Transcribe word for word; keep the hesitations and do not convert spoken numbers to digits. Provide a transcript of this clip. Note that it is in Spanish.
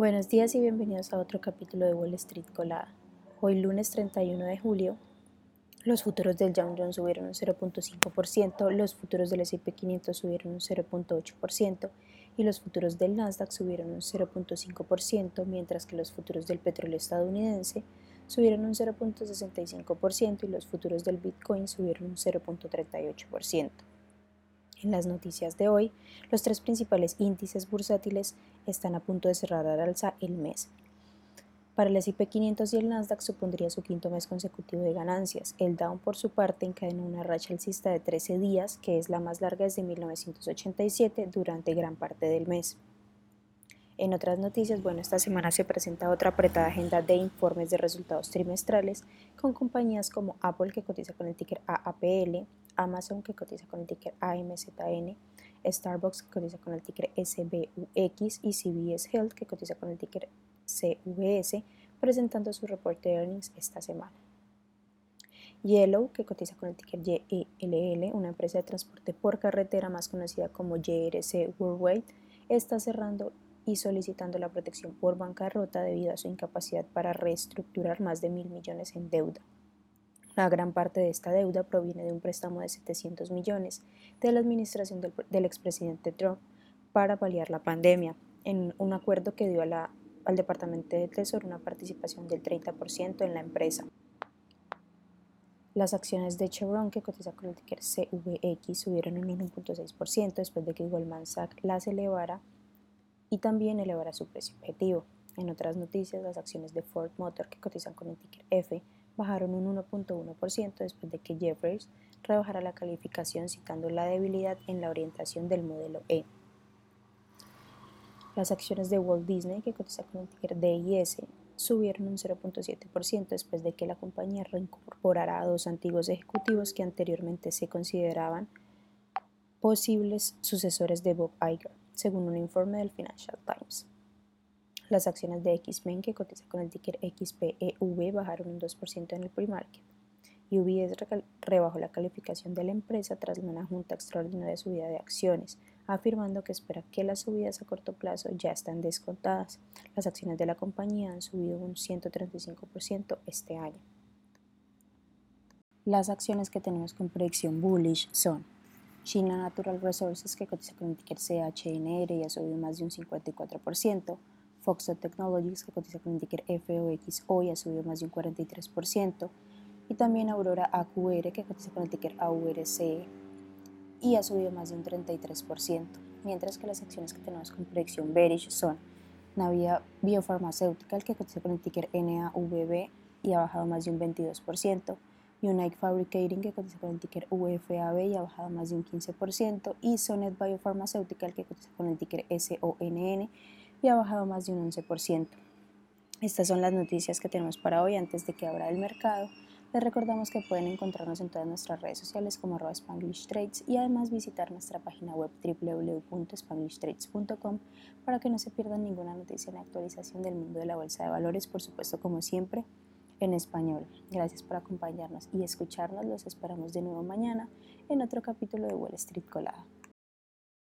Buenos días y bienvenidos a otro capítulo de Wall Street Colada. Hoy lunes treinta y uno de julio, los futuros del Dow Jones subieron un cero punto cinco por ciento, los futuros del ese y pe quinientos subieron un cero punto ocho por ciento y los futuros del Nasdaq subieron un cero punto cinco por ciento, mientras que los futuros del petróleo estadounidense subieron un cero punto sesenta y cinco por ciento y los futuros del Bitcoin subieron un cero punto treinta y ocho por ciento. En las noticias de hoy, los tres principales índices bursátiles están a punto de cerrar al alza el mes. Para el ese y pe quinientos y el Nasdaq supondría su quinto mes consecutivo de ganancias. El Dow, por su parte, encadenó una racha alcista de trece días, que es la más larga desde mil novecientos ochenta y siete, durante gran parte del mes. En otras noticias, bueno, esta semana se presenta otra apretada agenda de informes de resultados trimestrales con compañías como Apple, que cotiza con el ticker A A P L, Amazon, que cotiza con el ticker A M Z N, Starbucks, que cotiza con el ticker S B U X, y C V S Health, que cotiza con el ticker C V S, presentando su reporte de earnings esta semana. Yellow, que cotiza con el ticker Y E L L, una empresa de transporte por carretera más conocida como Y R C Worldwide, está cerrando y solicitando la protección por bancarrota debido a su incapacidad para reestructurar más de mil millones en deuda. Una gran parte de esta deuda proviene de un préstamo de setecientos millones de la administración del, del expresidente Trump para paliar la pandemia, en un acuerdo que dio a la, al Departamento del Tesoro una participación del treinta por ciento en la empresa. Las acciones de Chevron, que cotiza con el ticker C V X, subieron un uno punto seis por ciento después de que Goldman Sachs las elevara y también elevará su precio objetivo. En otras noticias, las acciones de Ford Motor, que cotizan con el ticker F, bajaron un uno punto uno por ciento después de que Jefferies rebajara la calificación citando la debilidad en la orientación del modelo E. Las acciones de Walt Disney, que cotiza con el ticker D I S, subieron un cero punto siete por ciento después de que la compañía reincorporara a dos antiguos ejecutivos que anteriormente se consideraban posibles sucesores de Bob Iger, según un informe del Financial Times. Las acciones de X-Men, que cotiza con el ticker X P E V, bajaron un dos por ciento en el pre-market. U B S rebajó la calificación de la empresa tras una junta extraordinaria de subida de acciones, afirmando que espera que las subidas a corto plazo ya están descontadas. Las acciones de la compañía han subido un ciento treinta y cinco por ciento este año. Las acciones que tenemos con predicción bullish son China Natural Resources, que cotiza con el ticker C H N R y ha subido más de un cincuenta y cuatro por ciento. Foxo Technologies, que cotiza con el ticker F O X O y ha subido más de un cuarenta y tres por ciento. Y también Aurora A Q R, que cotiza con el ticker A U R C y ha subido más de un treinta y tres por ciento. Mientras que las acciones que tenemos con predicción bearish son Navia Biofarmacéutica, que cotiza con el ticker N A V B y ha bajado más de un veintidós por ciento. Unite Fabricating, que cotiza con el ticker U F A B y ha bajado más de un quince por ciento, y Sonet Biofarmacéutica, que cotiza con el ticker S O N N y ha bajado más de un once por ciento. Estas son las noticias que tenemos para hoy antes de que abra el mercado. Les recordamos que pueden encontrarnos en todas nuestras redes sociales como RobaSpanglishTrades y además visitar nuestra página web doble u doble u doble u punto spanglish trades punto com para que no se pierdan ninguna noticia en la actualización del mundo de la bolsa de valores, por supuesto como siempre en español. Gracias por acompañarnos y escucharnos. Los esperamos de nuevo mañana en otro capítulo de Wall Street Colada.